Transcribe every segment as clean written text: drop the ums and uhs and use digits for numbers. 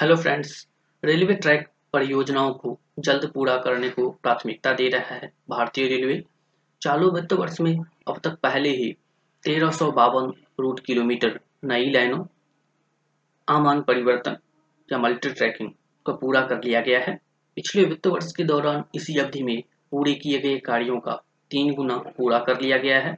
Hello friends, railway track परियोजनाओं को जल्द पूरा करने को प्राथमिकता दे रहा है भारतीय रेलवे। चालू वित्त वर्ष में अब तक पहले ही 1352 रूट किलोमीटर नई लाइनों, आमान परिवर्तन या मल्टी ट्रैकिंग को पूरा कर लिया गया है। पिछले वित्त वर्ष के दौरान इसी अवधि में पूरे किए गए कार्यों का 3 गुना पूरा कर लिया गया है।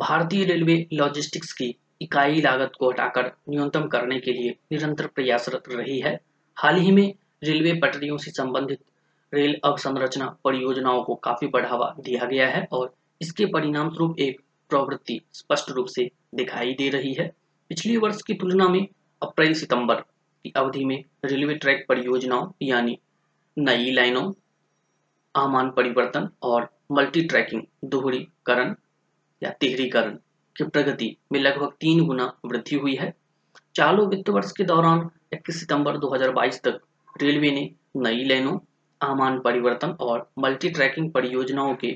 भारतीय रेलवे लॉजिस्टिक्स की इकाई लागत को हटाकर न्यूनतम करने के लिए निरंतर प्रयासरत रही है। हाल ही में रेलवे पटरियों से संबंधित रेल अवसंरचना परियोजनाओं को काफी बढ़ावा दिया गया है और इसके परिणाम स्वरूप एक प्रवृत्ति स्पष्ट रूप से दिखाई दे रही है। पिछले वर्ष की तुलना में अप्रैल सितंबर की अवधि में रेलवे ट्रैक परियोजनाओं यानी नई लाइनों, आमान परिवर्तन और मल्टी ट्रैकिंग दोहरीकरण या तिहरीकरण की प्रगति में लगभग 3 गुना वृद्धि हुई है। चालू वित्त वर्ष के दौरान 21 सितंबर 2022 तक रेलवे ने नई लाइनों, आमान परिवर्तन और मल्टी ट्रैकिंग परियोजनाओं के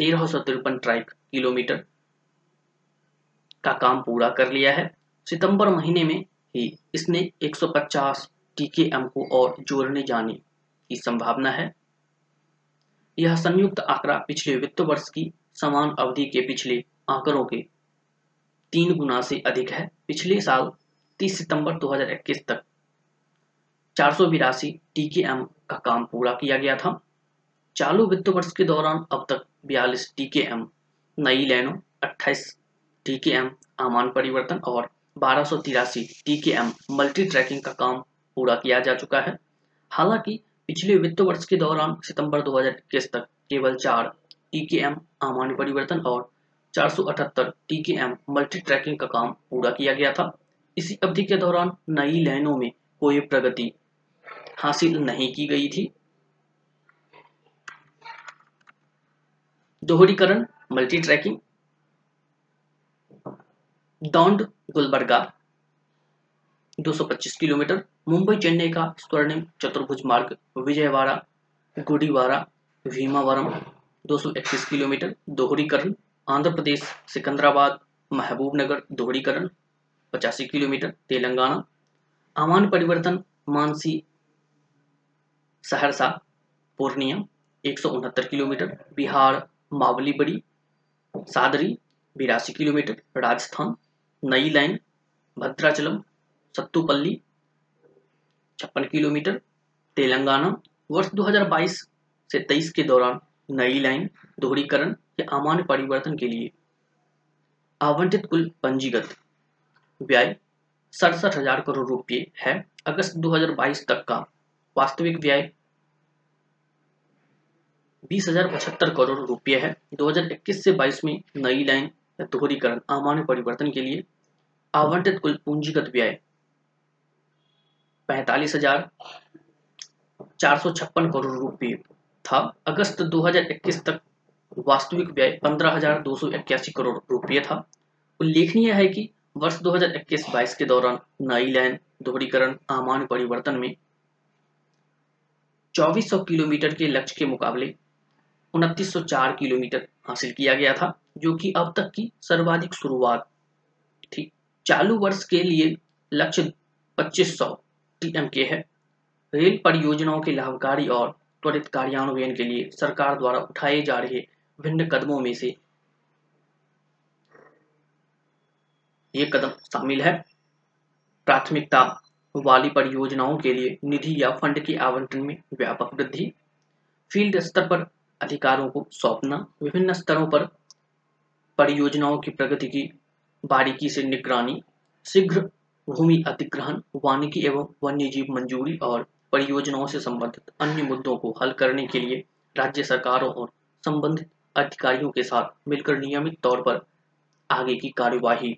1353 ट्रैक किलोमीटर का काम पूरा कर लिया है। सितंबर महीने में ही इसने 150 TKM को और जोड़ने जाने की संभावना है। यह संयुक्त आंकड़ा पिछले वित्त वर्ष की समान अवधि के पिछले आंकड़ों के 3 गुना से अधिक है। पिछले साल 30 सितंबर 2021 तक 482 TKM का काम पूरा किया गया था। चालू वित्त वर्ष के दौरान अब तक 42 TKM नई लाइनों, 28 TKM आमान परिवर्तन और 1283 TKM मल्टी ट्रैकिंग का काम पूरा किया जा चुका है। हालांकि पिछले वित्त वर्ष के दौरान सितंबर 2021 तक केवल 4 TKM आमान परिवर्तन और 478 TKM मल्टी ट्रैकिंग का काम पूरा किया गया था। इसी अवधि के दौरान नई लाइनों में कोई प्रगति हासिल नहीं की गई थी। दोहरीकरण, multi tracking, Daund Gulbarga 225 kilometre, Mumbai Chennai का स्वर्णिम चतुर्भुज मार्ग, विजयवाड़ा, गुडीवाड़ा, भीमावरम 221 किलोमीटर दोहरीकरण, आंध्र प्रदेश सिकंदराबाद महबूबनगर दोहरीकरण 85 किलोमीटर तेलंगाना, आमान परिवर्तन मानसी सहरसा पूर्णिया 169 किलोमीटर, बिहार मावलीबड़ी सादरी 82 किलोमीटर, राजस्थान नई लाइन भद्राचलम सत्तूपल्ली 56 किलोमीटर, तेलंगाना। वर्ष 2022 से 23 के दौरान नई लाइन, दोहरीकरण या आमान परिवर्तन के लिए आवंटित कुल पंजीगत व्यय 67,000 करोड़ रुपये है। अगस्त 2022 तक का वास्तविक व्यय 20,075 करोड़ रुपये है। 2021 से 22 में नई लाइन या दोहरीकरण, आमान परिवर्तन के लिए आवंटित कुल पूंजीगत व्यय 45,456 करोड़ रुपये था। अगस्त 2021 तक वास्तविक व्यय 15,281 करोड़ रुपये था। उल्लेखनीय है कि वर्ष 2021-22 के दौरान नई लाइन, दोहरीकरण, आमान परिवर्तन में 2400 किलोमीटर के लक्ष्य के मुकाबले 2904 किलोमीटर हासिल किया गया था, जो कि अब तक की सर्वाधिक शुरुआत थी। चालू वर्ष के लिए लक्ष्य 2500 TMK है। रेल परियोजनाओं के लाभकारी और त्वरित कार्यान्वयन के लिए सरकार द्वारा उठाए जा रहे विभिन्न कदमों में से ये कदम शामिल है। प्राथमिकता वाली परियोजनाओं के लिए निधि या फंड के आवंटन में व्यापक वृद्धि, फील्ड स्तर पर अधिकारों को सौंपना, विभिन्न स्तरों पर परियोजनाओं की प्रगति की बारीकी से निगरानी, शीघ्र भूमि अधिग्रहण, वानिकी एवं वन्यजीव मंजूरी और परियोजनाओं से संबंधित अन्य मुद्दों को हल करने के लिए राज्य सरकारों और संबंधित अधिकारियों के साथ मिलकर नियमित तौर पर आगे की कार्यवाही